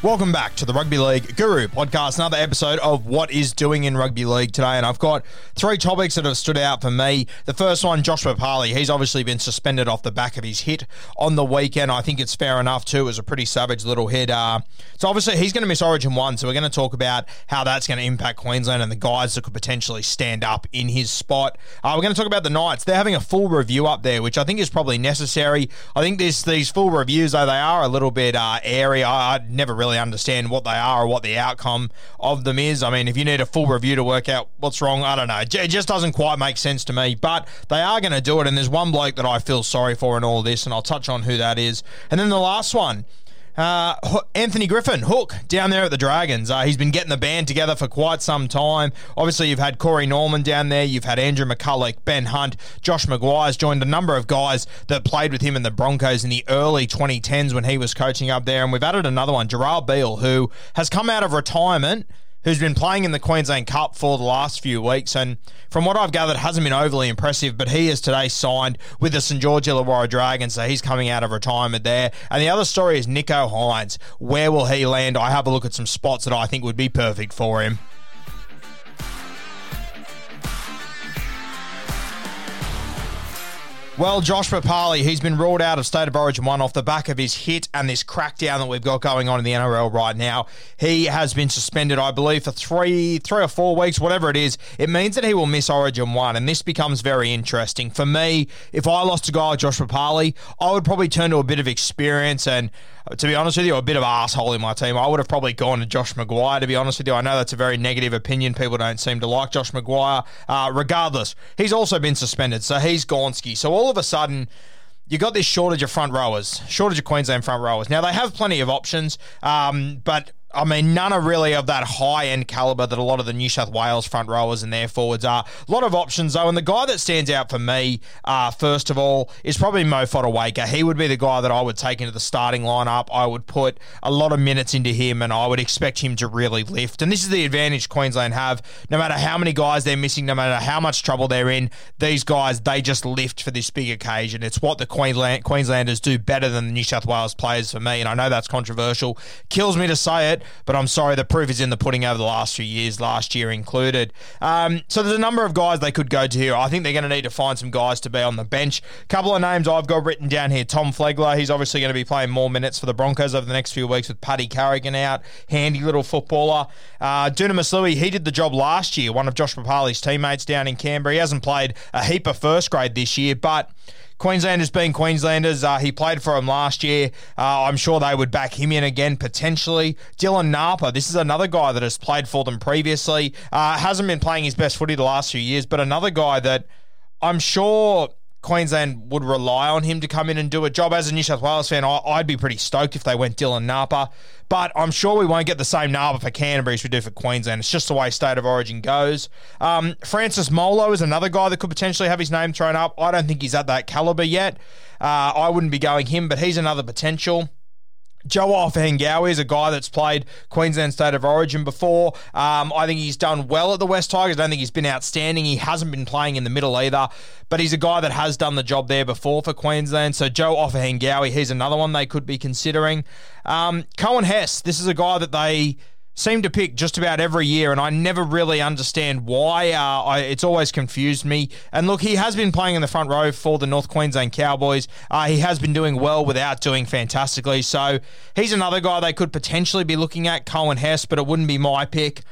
Welcome back to the Rugby League Guru podcast, another episode of What is Doing in Rugby League today, and I've got three topics that have stood out for me. The first one, Josh Papali'i, he's obviously been suspended off the back of his hit on the weekend. I think it's fair enough too. It was a pretty savage little hit. So obviously he's going to miss Origin 1, so we're going to talk about how that's going to impact Queensland and the guys that could potentially stand up in his spot. We're going to talk about the Knights. They're having a full review up there, which I think is probably necessary. I think these full reviews, though, they are a little bit airy. I'd never really understand what they are or what the outcome of them is. I mean, if you need a full review to work out what's wrong, I don't know. It just doesn't quite make sense to me, but they are going to do it, and there's one bloke that I feel sorry for in all this, and I'll touch on who that is. And then the last one, Anthony Griffin, Hook, down there at the Dragons. He's been getting the band together for quite some time. Obviously, you've had Corey Norman down there. You've had Andrew McCulloch, Ben Hunt. Josh McGuire's joined a number of guys that played with him in the Broncos in the early 2010s when he was coaching up there. And we've added another one, Gerard Beale, who has come out of retirement, who's been playing in the Queensland Cup for the last few weeks, and from what I've gathered, hasn't been overly impressive, but he is today signed with the St. George Illawarra Dragons, so he's coming out of retirement there. And the other story is Nicho Hynes. Where will he land? I have a look at some spots that I think would be perfect for him. Well, Josh Papali'i, he's been ruled out of State of Origin 1 off the back of his hit and this crackdown that we've got going on in the NRL right now. He has been suspended, I believe, for three or four weeks, whatever it is. It means that he will miss Origin 1, and this becomes very interesting. For me, if I lost a guy like Josh Papali'i, I would probably turn to a bit of experience and, to be honest with you, a bit of an asshole in my team. I would have probably gone to Josh McGuire, to be honest with you. I know that's a very negative opinion. People don't seem to like Josh McGuire. Regardless, he's also been suspended, so he's Gonski. So all of a sudden, you got this shortage of Queensland front rowers. Now, they have plenty of options, but I mean, none are really of that high-end calibre that a lot of the New South Wales front rowers and their forwards are. A lot of options, though, and the guy that stands out for me, first of all, is probably Mo Fodawaker. He would be the guy that I would take into the starting lineup. I would put a lot of minutes into him, and I would expect him to really lift. And this is the advantage Queensland have. No matter how many guys they're missing, no matter how much trouble they're in, these guys, they just lift for this big occasion. It's what the Queenslanders do better than the New South Wales players for me, and I know that's controversial. Kills me to say it, but I'm sorry, the proof is in the pudding over the last few years, last year included. So there's a number of guys they could go to here. I think they're going to need to find some guys to be on the bench. A couple of names I've got written down here. Tom Flegler, he's obviously going to be playing more minutes for the Broncos over the next few weeks with Paddy Carrigan out. Handy little footballer. Dunamis Louis, he did the job last year, one of Josh Papali'i's teammates down in Canberra. He hasn't played a heap of first grade this year, but Queenslanders being Queenslanders, he played for them last year. I'm sure they would back him in again, potentially. Dylan Napa, this is another guy that has played for them previously. Hasn't been playing his best footy the last few years, but another guy that I'm sure Queensland would rely on him to come in and do a job. As a New South Wales fan, I'd be pretty stoked if they went Dylan Napa. But I'm sure we won't get the same Napa for Canterbury as we do for Queensland. It's just the way State of Origin goes. Francis Molo is another guy that could potentially have his name thrown up. I don't think he's at that calibre yet. I wouldn't be going him, but he's another potential. Joe Ofahengaue is a guy that's played Queensland State of Origin before. I think he's done well at the West Tigers. I don't think he's been outstanding. He hasn't been playing in the middle either, but he's a guy that has done the job there before for Queensland. So Joe Ofahengaue, he's another one they could be considering. Coen Hess, this is a guy that they seem to pick just about every year, and I never really understand why. It's always confused me. And look, he has been playing in the front row for the North Queensland Cowboys. He has been doing well without doing fantastically. So he's another guy they could potentially be looking at, Coen Hess, but it wouldn't be my pick.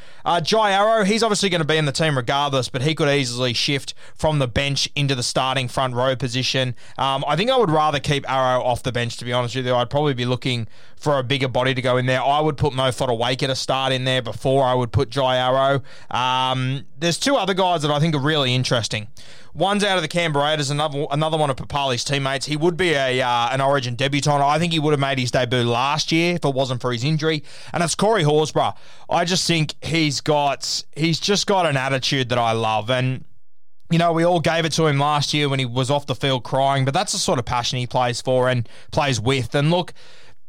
Jai Arrow, he's obviously going to be in the team regardless, but he could easily shift from the bench into the starting front row position. I think I would rather keep Arrow off the bench, to be honest with you. I'd probably be looking for a bigger body to go in there. I would put Mo Foda-Wake at a start in there before I would put Jai Arrow. There's two other guys that I think are really interesting. One's out of the Canberra Raiders, another one of Papali'i's teammates. He would be an Origin debutant. I think he would have made his debut last year if it wasn't for his injury. And it's Corey Horsburgh. I just think he's just got an attitude that I love. And you know, we all gave it to him last year when he was off the field crying, but that's the sort of passion he plays for and plays with. And look,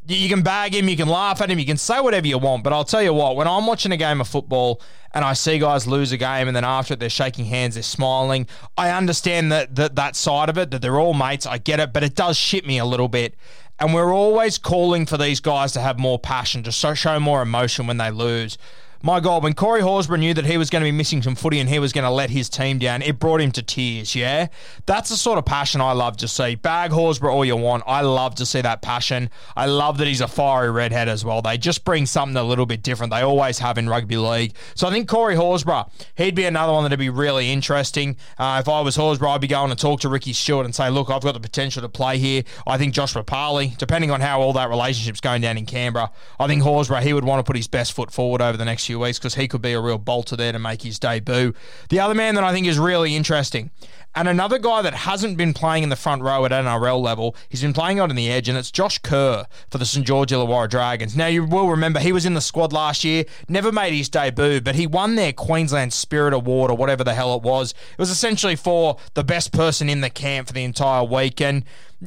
you can bag him, you can laugh at him, you can say whatever you want, but I'll tell you what, when I'm watching a game of football and I see guys lose a game and then after it they're shaking hands, they're smiling, I understand that side of it, that they're all mates, I get it, but it does shit me a little bit. And we're always calling for these guys to have more passion, to show more emotion when they lose. My God, when Corey Horsburgh knew that he was going to be missing some footy and he was going to let his team down, it brought him to tears, yeah? That's the sort of passion I love to see. Bag Horsburgh all you want. I love to see that passion. I love that he's a fiery redhead as well. They just bring something a little bit different. They always have in rugby league. So I think Corey Horsburgh, he'd be another one that would be really interesting. If I was Horsburgh, I'd be going to talk to Ricky Stewart and say, look, I've got the potential to play here. I think Josh Papali'i, depending on how all that relationship's going down in Canberra, I think Horsburgh, he would want to put his best foot forward over the next few weeks because he could be a real bolter there to make his debut. The other man that I think is really interesting, and another guy that hasn't been playing in the front row at NRL level, he's been playing out on the edge, and it's Josh Kerr for the St. George Illawarra Dragons. Now, you will remember he was in the squad last year, never made his debut, but he won their Queensland Spirit Award or whatever the hell it was. It was essentially for the best person in the camp for the entire week, and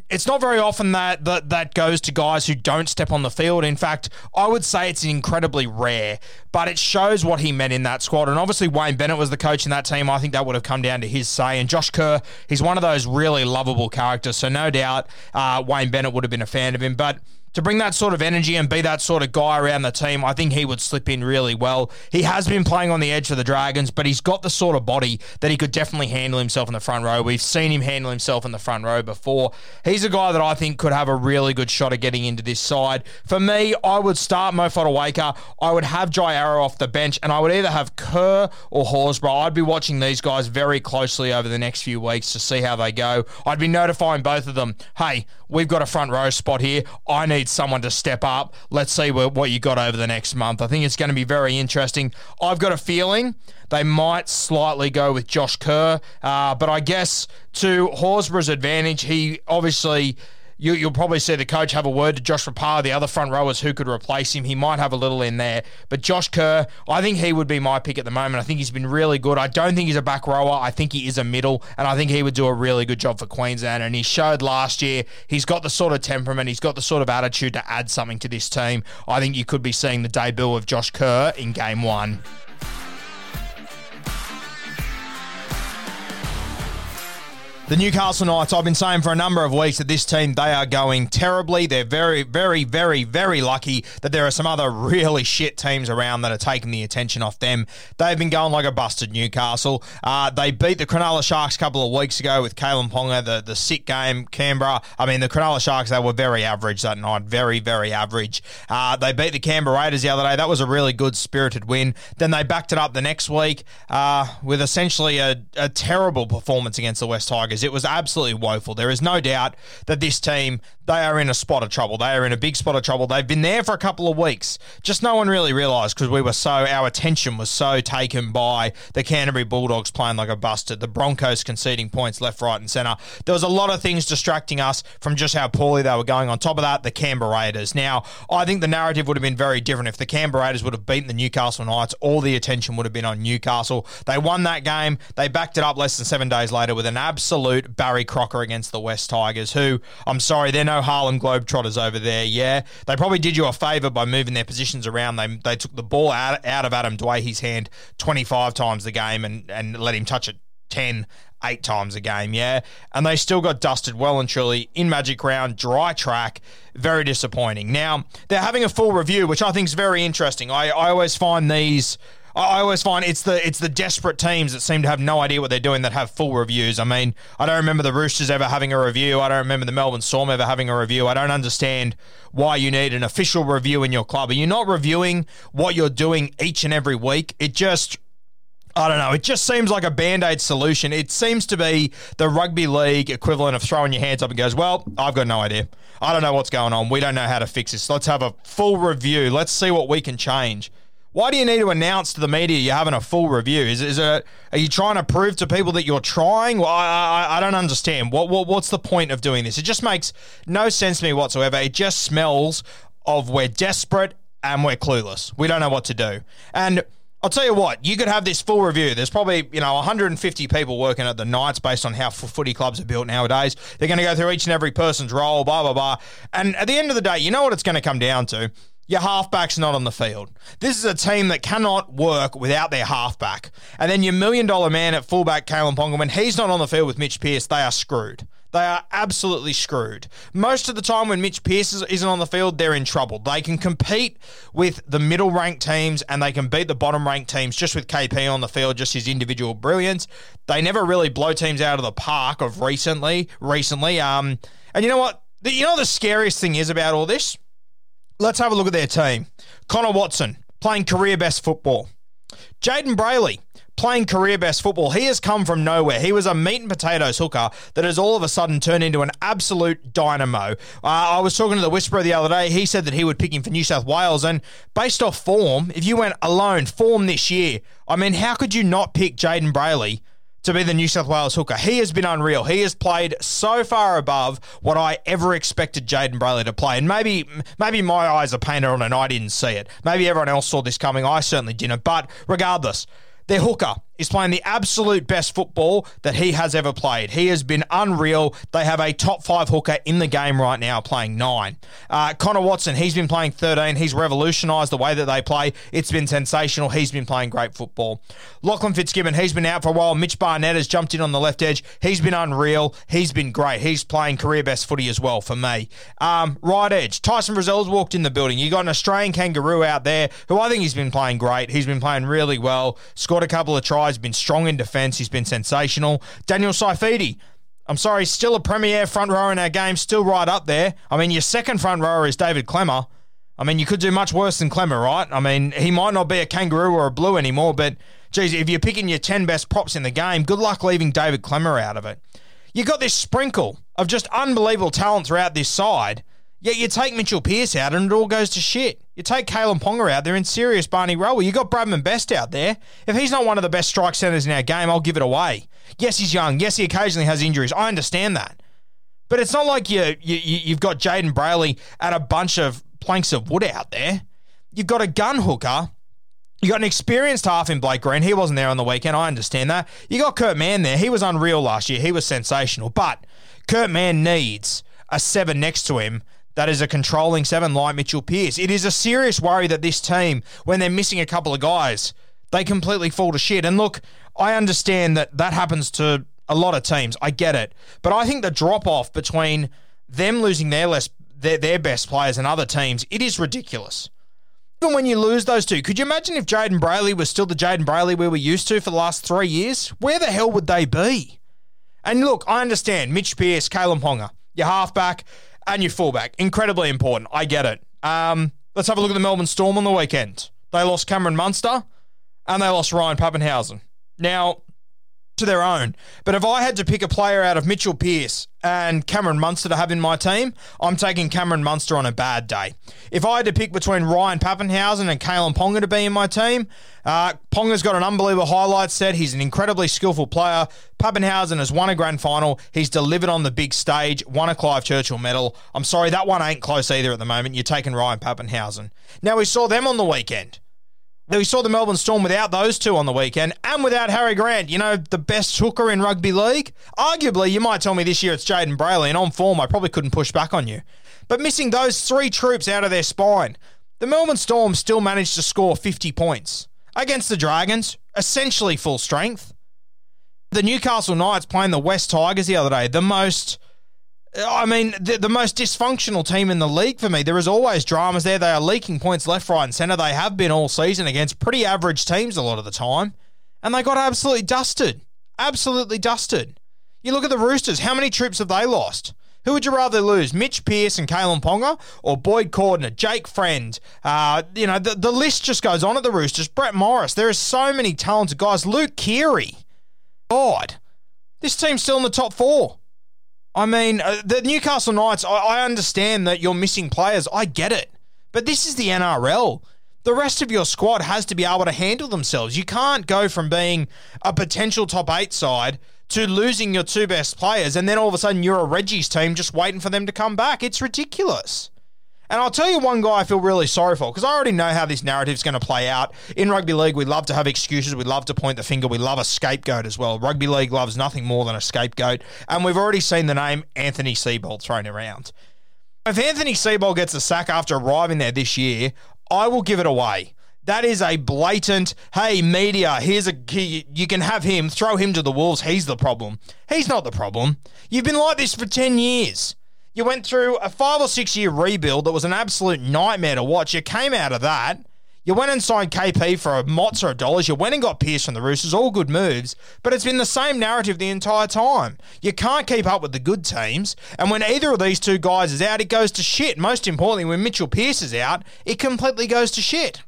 it's not very often that goes to guys who don't step on the field. In fact, I would say it's incredibly rare, but it shows what he meant in that squad. And obviously Wayne Bennett was the coach in that team. I think that would have come down to his say. And Josh Kerr, he's one of those really lovable characters. So no doubt Wayne Bennett would have been a fan of him. But to bring that sort of energy and be that sort of guy around the team, I think he would slip in really well. He has been playing on the edge for the Dragons, but he's got the sort of body that he could definitely handle himself in the front row. We've seen him handle himself in the front row before. He's a guy that I think could have a really good shot at getting into this side. For me, I would start Mo Foda-Wake. I would have Jai Arrow off the bench, and I would either have Kerr or Horsburgh. I'd be watching these guys very closely over the next few weeks to see how they go. I'd be notifying both of them, hey, we've got a front row spot here. I need someone to step up. Let's see what you got over the next month. I think it's going to be very interesting. I've got a feeling they might slightly go with Josh Kerr, but I guess to Horsburgh's advantage, he obviously... You'll probably see the coach have a word to Josh Papali'i, the other front rowers who could replace him. He might have a little in there. But Josh Kerr, I think he would be my pick at the moment. I think he's been really good. I don't think he's a back rower. I think he is a middle, and I think he would do a really good job for Queensland. And he showed last year he's got the sort of temperament, he's got the sort of attitude to add something to this team. I think you could be seeing the debut of Josh Kerr in Game 1. The Newcastle Knights, I've been saying for a number of weeks that this team, they are going terribly. They're very, very, very, very lucky that there are some other really shit teams around that are taking the attention off them. They've been going like a busted Newcastle. They beat the Cronulla Sharks a couple of weeks ago with Kalyn Ponga, the sick game, Canberra. I mean, the Cronulla Sharks, they were very average that night. Very, very average. They beat the Canberra Raiders the other day. That was a really good, spirited win. Then they backed it up the next week with essentially a terrible performance against the West Tigers. Broncos. It was absolutely woeful. There is no doubt that this team, they are in a spot of trouble. They are in a big spot of trouble. They've been there for a couple of weeks. Just no one really realised because our attention was so taken by the Canterbury Bulldogs playing like a bastard, the Broncos conceding points left, right and centre. There was a lot of things distracting us from just how poorly they were going. On top of that, the Canberra Raiders. Now, I think the narrative would have been very different if the Canberra Raiders would have beaten the Newcastle Knights. All the attention would have been on Newcastle. They won that game. They backed it up less than 7 days later with an absolute Barry Crocker against the West Tigers, who, I'm sorry, they're no Harlem Globetrotters over there, yeah? They probably did you a favour by moving their positions around. They took the ball out of Adam Dwayhe's hand 25 times the game and let him touch it 8 times a game, yeah? And they still got dusted well and truly in Magic Round, dry track, very disappointing. Now, they're having a full review, which I think is very interesting. I always find it's the desperate teams that seem to have no idea what they're doing that have full reviews. I mean, I don't remember the Roosters ever having a review. I don't remember the Melbourne Storm ever having a review. I don't understand why you need an official review in your club. Are you not reviewing what you're doing each and every week? I don't know. It just seems like a Band-Aid solution. It seems to be the rugby league equivalent of throwing your hands up and goes, well, I've got no idea. I don't know what's going on. We don't know how to fix this. Let's have a full review. Let's see what we can change. Why do you need to announce to the media you're having a full review? Are you trying to prove to people that you're trying? Well, I don't understand. What's the point of doing this? It just makes no sense to me whatsoever. It just smells of we're desperate and we're clueless. We don't know what to do. And I'll tell you what, you could have this full review. There's probably, 150 people working at the Knights based on how footy clubs are built nowadays. They're going to go through each and every person's role, blah, blah, blah. And at the end of the day, you know what it's going to come down to? Your halfback's not on the field. This is a team that cannot work without their halfback. And then your $1 million man at fullback, Kalyn Ponga, when he's not on the field with Mitch Pearce, they are screwed. They are absolutely screwed. Most of the time when Mitch Pearce isn't on the field, they're in trouble. They can compete with the middle-ranked teams and they can beat the bottom-ranked teams just with KP on the field, just his individual brilliance. They never really blow teams out of the park of recently. And you know what? You know what the scariest thing is about all this? Let's have a look at their team. Connor Watson, playing career-best football. Jayden Brailey, playing career-best football. He has come from nowhere. He was a meat-and-potatoes hooker that has all of a sudden turned into an absolute dynamo. I was talking to the Whisperer the other day. He said that he would pick him for New South Wales, and based off form, if you went alone, form this year, I mean, how could you not pick Jayden Brailey to be the New South Wales hooker? He has been unreal. He has played so far above what I ever expected Jayden Brailey to play. And maybe my eyes are painted on and I didn't see it. Maybe everyone else saw this coming. I certainly didn't. But regardless, their hooker is playing the absolute best football that he has ever played. He has been unreal. They have a top 5 hooker in the game right now playing 9. Connor Watson, he's been playing 13. He's revolutionised the way that they play. It's been sensational. He's been playing great football. Lachlan Fitzgibbon, he's been out for a while. Mitch Barnett has jumped in on the left edge. He's been unreal. He's been great. He's playing career-best footy as well for me. Right edge, Tyson Frizzell's walked in the building. You got an Australian kangaroo out there who I think he's been playing great. He's been playing really well. Scored a couple of tries. He's been strong in defence. He's been sensational. Daniel Saifidi, I'm sorry, still a premier front rower in our game, still right up there. I mean, your second front rower is David Clemmer. I mean, you could do much worse than Clemmer, right? I mean, he might not be a kangaroo or a blue anymore, but, geez, if you're picking your 10 best props in the game, good luck leaving David Clemmer out of it. You got this sprinkle of just unbelievable talent throughout this side, yet you take Mitchell Pearce out and it all goes to shit. You take Kalyn Ponga out, they're in serious Barney Rowell. You got Bradman Best out there. If he's not one of the best strike centres in our game, I'll give it away. Yes, he's young. Yes, he occasionally has injuries. I understand that. But it's not like you've got Jayden Brailey and a bunch of planks of wood out there. You've got a gun hooker. You got an experienced half in Blake Green. He wasn't there on the weekend. I understand that. You got Kurt Mann there. He was unreal last year. He was sensational. But Kurt Mann needs a 7 next to him. That is a controlling 7 like Mitchell Pearce. It is a serious worry that this team, when they're missing a couple of guys, they completely fall to shit. And look, I understand that happens to a lot of teams. I get it. But I think the drop-off between them losing their best players and other teams, it is ridiculous. Even when you lose those two, could you imagine if Jayden Brailey was still the Jayden Brailey we were used to for the last 3 years? Where the hell would they be? And look, I understand Mitch Pearce, Kalyn Ponga, your halfback, and your fullback, incredibly important. I get it. Let's have a look at the Melbourne Storm on the weekend. They lost Cameron Munster and they lost Ryan Papenhuyzen. Now, to their own. But if I had to pick a player out of Mitchell Pearce and Cameron Munster to have in my team, I'm taking Cameron Munster on a bad day. If I had to pick between Ryan Papenhuyzen and Kalyn Ponga to be in my team, Ponga's got an unbelievable highlight set. He's an incredibly skillful player. Pappenhuyzen has won a grand final. He's delivered on the big stage, won a Clive Churchill medal. I'm sorry, that one ain't close either at the moment. You're taking Ryan Papenhuyzen. Now, we saw them on the weekend. We saw the Melbourne Storm without those two on the weekend and without Harry Grant, you know, the best hooker in rugby league. Arguably, you might tell me this year it's Jayden Brailey, and on form, I probably couldn't push back on you. But missing those three troops out of their spine, the Melbourne Storm still managed to score 50 points against the Dragons, essentially full strength. The Newcastle Knights playing the West Tigers the other day, the most dysfunctional team in the league for me. There is always dramas there. They are leaking points left, right and centre. They have been all season against pretty average teams a lot of the time. And they got absolutely dusted. Absolutely dusted. You look at the Roosters. How many troops have they lost? Who would you rather lose? Mitch Pearce and Kalyn Ponga or Boyd Cordner, Jake Friend? The list just goes on at the Roosters. Brett Morris. There are so many talented guys. Luke Keary. God. This team's still in the top four. The Newcastle Knights, I understand that you're missing players. I get it. But this is the NRL. The rest of your squad has to be able to handle themselves. You can't go from being a potential top eight side to losing your two best players, and then all of a sudden you're a Reggie's team just waiting for them to come back. It's ridiculous. And I'll tell you one guy I feel really sorry for, because I already know how this narrative's going to play out. In rugby league, we love to have excuses. We love to point the finger. We love a scapegoat as well. Rugby league loves nothing more than a scapegoat. And we've already seen the name Anthony Seibold thrown around. If Anthony Seibold gets the sack after arriving there this year, I will give it away. That is a blatant, hey, media, here's a key. You can have him, throw him to the wolves. He's the problem. He's not the problem. You've been like this for 10 years. You went through a 5 or 6 year rebuild that was an absolute nightmare to watch. You came out of that. You went and signed KP for a Mott's or a Dollars. You went and got Pearce from the Roosters. All good moves. But it's been the same narrative the entire time. You can't keep up with the good teams. And when either of these two guys is out, it goes to shit. Most importantly, when Mitchell Pearce is out, it completely goes to shit.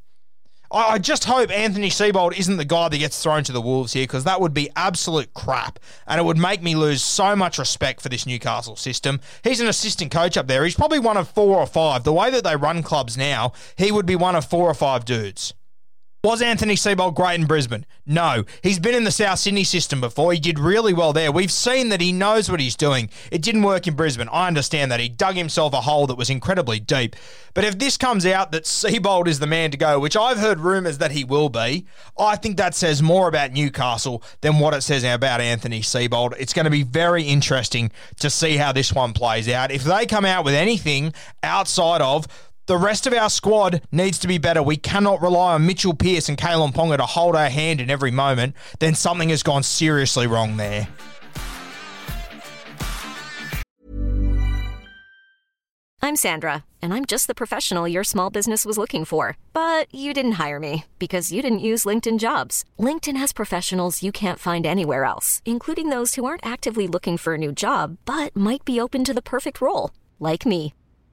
I just hope Anthony Seibold isn't the guy that gets thrown to the wolves here, because that would be absolute crap, and it would make me lose so much respect for this Newcastle system. He's an assistant coach up there. He's probably one of 4 or 5. The way that they run clubs now, he would be one of 4 or 5 dudes. Was Anthony Seibold great in Brisbane? No. He's been in the South Sydney system before. He did really well there. We've seen that he knows what he's doing. It didn't work in Brisbane. I understand that. He dug himself a hole that was incredibly deep. But if this comes out that Seibold is the man to go, which I've heard rumours that he will be, I think that says more about Newcastle than what it says about Anthony Seibold. It's going to be very interesting to see how this one plays out. If they come out with anything outside of, the rest of our squad needs to be better, we cannot rely on Mitchell Pearce and Kalyn Ponga to hold our hand in every moment, then something has gone seriously wrong there. I'm Sandra, and I'm just the professional your small business was looking for. But you didn't hire me because you didn't use LinkedIn Jobs. LinkedIn has professionals you can't find anywhere else, including those who aren't actively looking for a new job, but might be open to the perfect role, like me.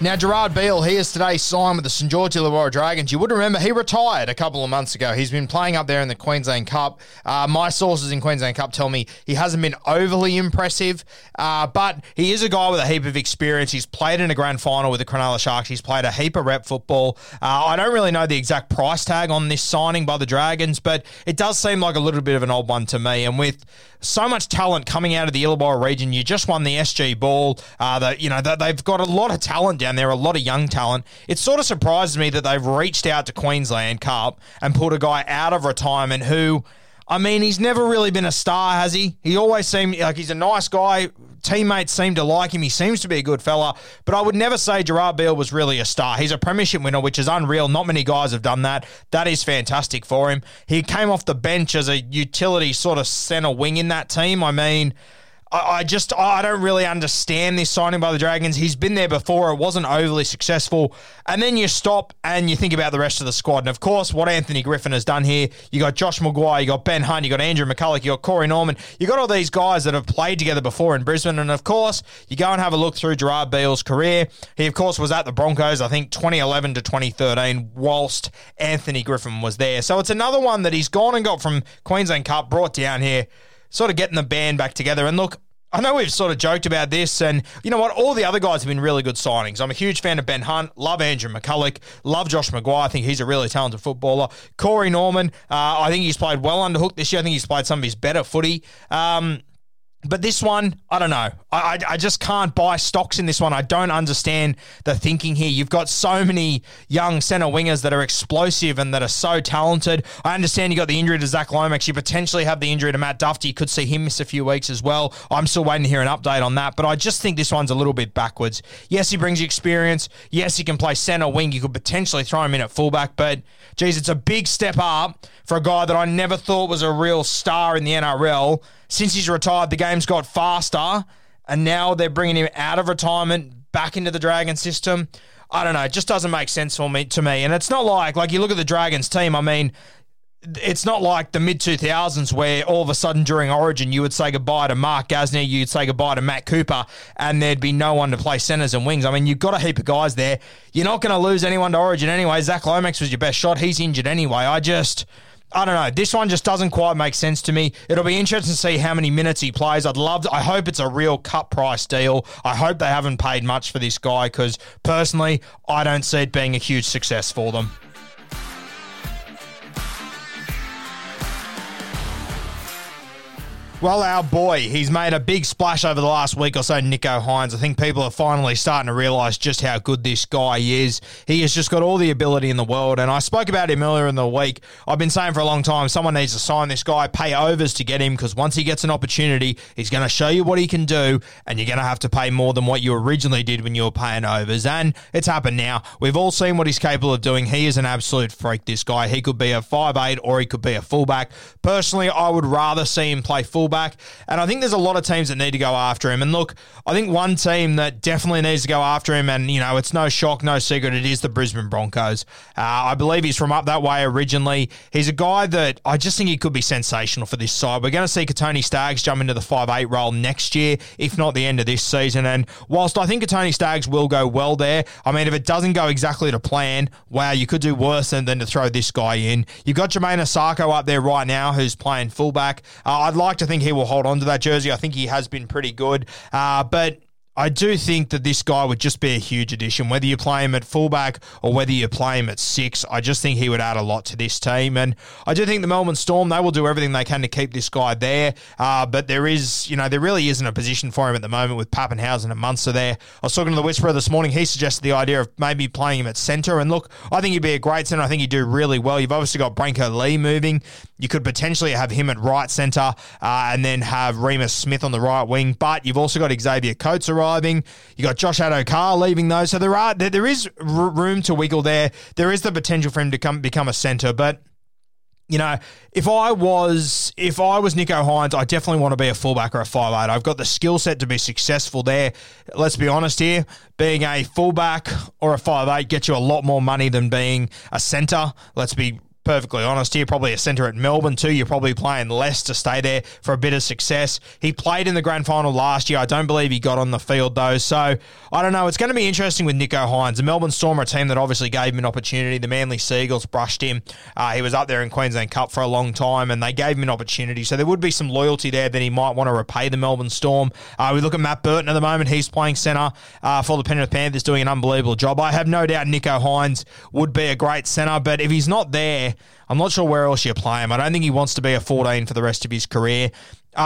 Now, Gerard Beale, he is today signed with the St. George Illawarra Dragons. You would remember he retired a couple of months ago. He's been playing up there in the Queensland Cup. My sources in Queensland Cup tell me he hasn't been overly impressive, but he is a guy with a heap of experience. He's played in a grand final with the Cronulla Sharks. He's played a heap of rep football. I don't really know the exact price tag on this signing by the Dragons, but it does seem like a little bit of an odd one to me. And with so much talent coming out of the Illawarra region, you just won the SG Ball. They've got a lot of talent down there, a lot of young talent. It sort of surprises me that they've reached out to Queensland Cup and pulled a guy out of retirement who, he's never really been a star, has he? He always seemed like he's a nice guy. Teammates seem to like him. He seems to be a good fella, but I would never say Gerard Beale was really a star. He's a premiership winner, which is unreal. Not many guys have done that. That is fantastic for him. He came off the bench as a utility sort of centre wing in that team. I don't really understand this signing by the Dragons. He's been there before. It wasn't overly successful. And then you stop and you think about the rest of the squad. And, of course, what Anthony Griffin has done here, you got Josh McGuire, you got Ben Hunt, you got Andrew McCulloch, you got Corey Norman. You got all these guys that have played together before in Brisbane. And, of course, you go and have a look through Gerard Beale's career. He, of course, was at the Broncos, I think, 2011 to 2013, whilst Anthony Griffin was there. So it's another one that he's gone and got from Queensland Cup, brought down here, sort of getting the band back together. And look, I know we've sort of joked about this, and you know what? All the other guys have been really good signings. I'm a huge fan of Ben Hunt, love Andrew McCulloch, love Josh McGuire. I think he's a really talented footballer. Corey Norman, I think he's played well under Hook this year. I think he's played some of his better footy. But this one, I don't know. I just can't buy stocks in this one. I don't understand the thinking here. You've got so many young centre-wingers that are explosive and that are so talented. I understand you got the injury to Zach Lomax. You potentially have the injury to Matt Duffy. You could see him miss a few weeks as well. I'm still waiting to hear an update on that. But I just think this one's a little bit backwards. Yes, he brings you experience. Yes, he can play centre-wing. You could potentially throw him in at fullback. But, geez, it's a big step up for a guy that I never thought was a real star in the NRL. Since he's retired, the game's got faster, and now they're bringing him out of retirement back into the Dragons system. I don't know. It just doesn't make sense to me. And it's not like you look at the Dragons team, I mean, it's not like the mid-2000s where all of a sudden during Origin you would say goodbye to Mark Gasnier, you'd say goodbye to Matt Cooper, and there'd be no one to play centres and wings. I mean, you've got a heap of guys there. You're not going to lose anyone to Origin anyway. Zach Lomax was your best shot. He's injured anyway. I don't know. This one just doesn't quite make sense to me. It'll be interesting to see how many minutes he plays. I hope it's a real cut price deal. I hope they haven't paid much for this guy because, personally, I don't see it being a huge success for them. Well, our boy, he's made a big splash over the last week or so, Nicho Hynes. I think people are finally starting to realise just how good this guy is. He has just got all the ability in the world, and I spoke about him earlier in the week. I've been saying for a long time, someone needs to sign this guy, pay overs to get him, because once he gets an opportunity, he's going to show you what he can do, and you're going to have to pay more than what you originally did when you were paying overs, and it's happened now. We've all seen what he's capable of doing. He is an absolute freak, this guy. He could be a 5'8", or he could be a fullback. Personally, I would rather see him play fullback. And I think there's a lot of teams that need to go after him. And look, I think one team that definitely needs to go after him, and, you know, it's no shock, no secret, it is the Brisbane Broncos. I believe he's from up that way originally. He's a guy that I just think he could be sensational for this side. We're going to see Kotoni Staggs jump into the 5'8 role next year, if not the end of this season. And whilst I think Kotoni Staggs will go well there, I mean, if it doesn't go exactly to plan, wow, you could do worse than to throw this guy in. You've got Jermaine Asako up there right now who's playing fullback. I'd like to think he will hold on to that jersey. I think he has been pretty good. But I do think that this guy would just be a huge addition, whether you play him at fullback or whether you play him at six. I just think he would add a lot to this team. And I do think the Melbourne Storm, they will do everything they can to keep this guy there. But there really isn't a position for him at the moment with Pappenhuyzen and Munster there. I was talking to the Whisperer this morning. He suggested the idea of maybe playing him at centre. And look, I think he'd be a great centre. I think he'd do really well. You've obviously got Branko Lee moving. You could potentially have him at right centre and then have Remus Smith on the right wing. But you've also got Xavier Coates around. You got Josh Adokar leaving though, so there is room to wiggle there. There is the potential for him to become a centre, but you know, if I was Nicho Hynes, I definitely want to be a fullback or a 5'8". I've got the skill set to be successful there. Let's be honest here. Being a fullback or a 5'8 gets you a lot more money than being a centre. Let's be perfectly honest here, probably a centre at Melbourne too. You're probably playing less to stay there for a bit of success. He played in the grand final last year. I don't believe he got on the field though. So I don't know. It's going to be interesting with Nicho Hynes. The Melbourne Storm are a team that obviously gave him an opportunity. The Manly Seagulls brushed him. He was up there in Queensland Cup for a long time and they gave him an opportunity. So there would be some loyalty there that he might want to repay the Melbourne Storm. We look at Matt Burton at the moment. He's playing centre for the Penrith Panthers, doing an unbelievable job. I have no doubt Nicho Hynes would be a great centre, but if he's not there, I'm not sure where else you play him. I don't think he wants to be a 14 for the rest of his career.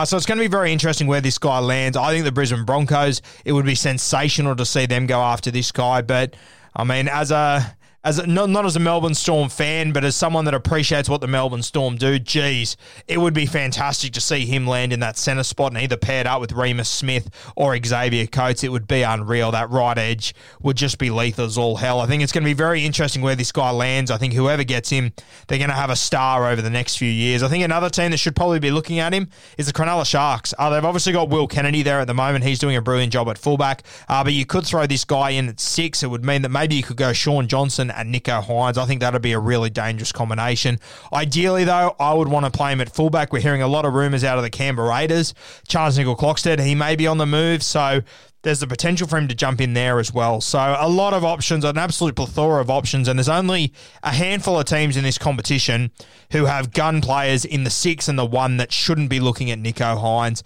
So it's going to be very interesting where this guy lands. I think the Brisbane Broncos, it would be sensational to see them go after this guy. But, I mean, as a as a, not as a Melbourne Storm fan, but as someone that appreciates what the Melbourne Storm do, geez, it would be fantastic to see him land in that centre spot and either paired up with Remus Smith or Xavier Coates. It would be unreal. That right edge would just be lethal as all hell. I think it's going to be very interesting where this guy lands. I think whoever gets him, they're going to have a star over the next few years. I think another team that should probably be looking at him is the Cronulla Sharks. They've obviously got Will Kennedy there at the moment. He's doing a brilliant job at fullback, but you could throw this guy in at six. It would mean that maybe you could go Sean Johnson and Nicho Hynes. I think that would be a really dangerous combination. Ideally, though, I would want to play him at fullback. We're hearing a lot of rumours out of the Canberra Raiders. Charles Nicol Clockstead, he may be on the move, so there's the potential for him to jump in there as well. So a lot of options, an absolute plethora of options, and there's only a handful of teams in this competition who have gun players in the six and the one that shouldn't be looking at Nicho Hynes.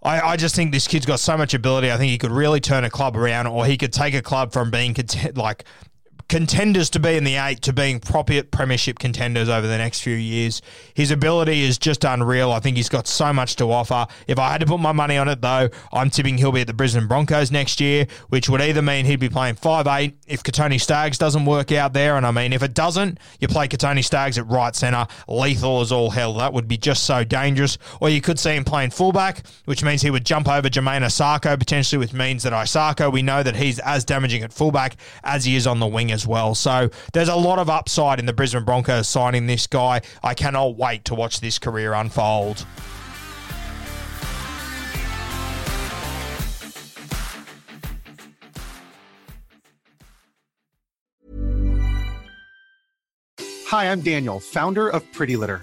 I just think this kid's got so much ability. I think he could really turn a club around, or he could take a club from being contenders to be in the eight to being proper premiership contenders over the next few years. His ability is just unreal. I think he's got so much to offer. If I had to put my money on it, though, I'm tipping he'll be at the Brisbane Broncos next year, which would either mean he'd be playing 5'8" if Kotoni Staggs doesn't work out there. And, I mean, if it doesn't, you play Kotoni Staggs at right centre, lethal as all hell. That would be just so dangerous. Or you could see him playing fullback, which means he would jump over Jermaine Isako potentially, which means that Isako, we know that he's as damaging at fullback as he is on the wing as well. So there's a lot of upside in the Brisbane Broncos signing this guy. I cannot wait to watch this career unfold. Hi, I'm Daniel, founder of Pretty Litter.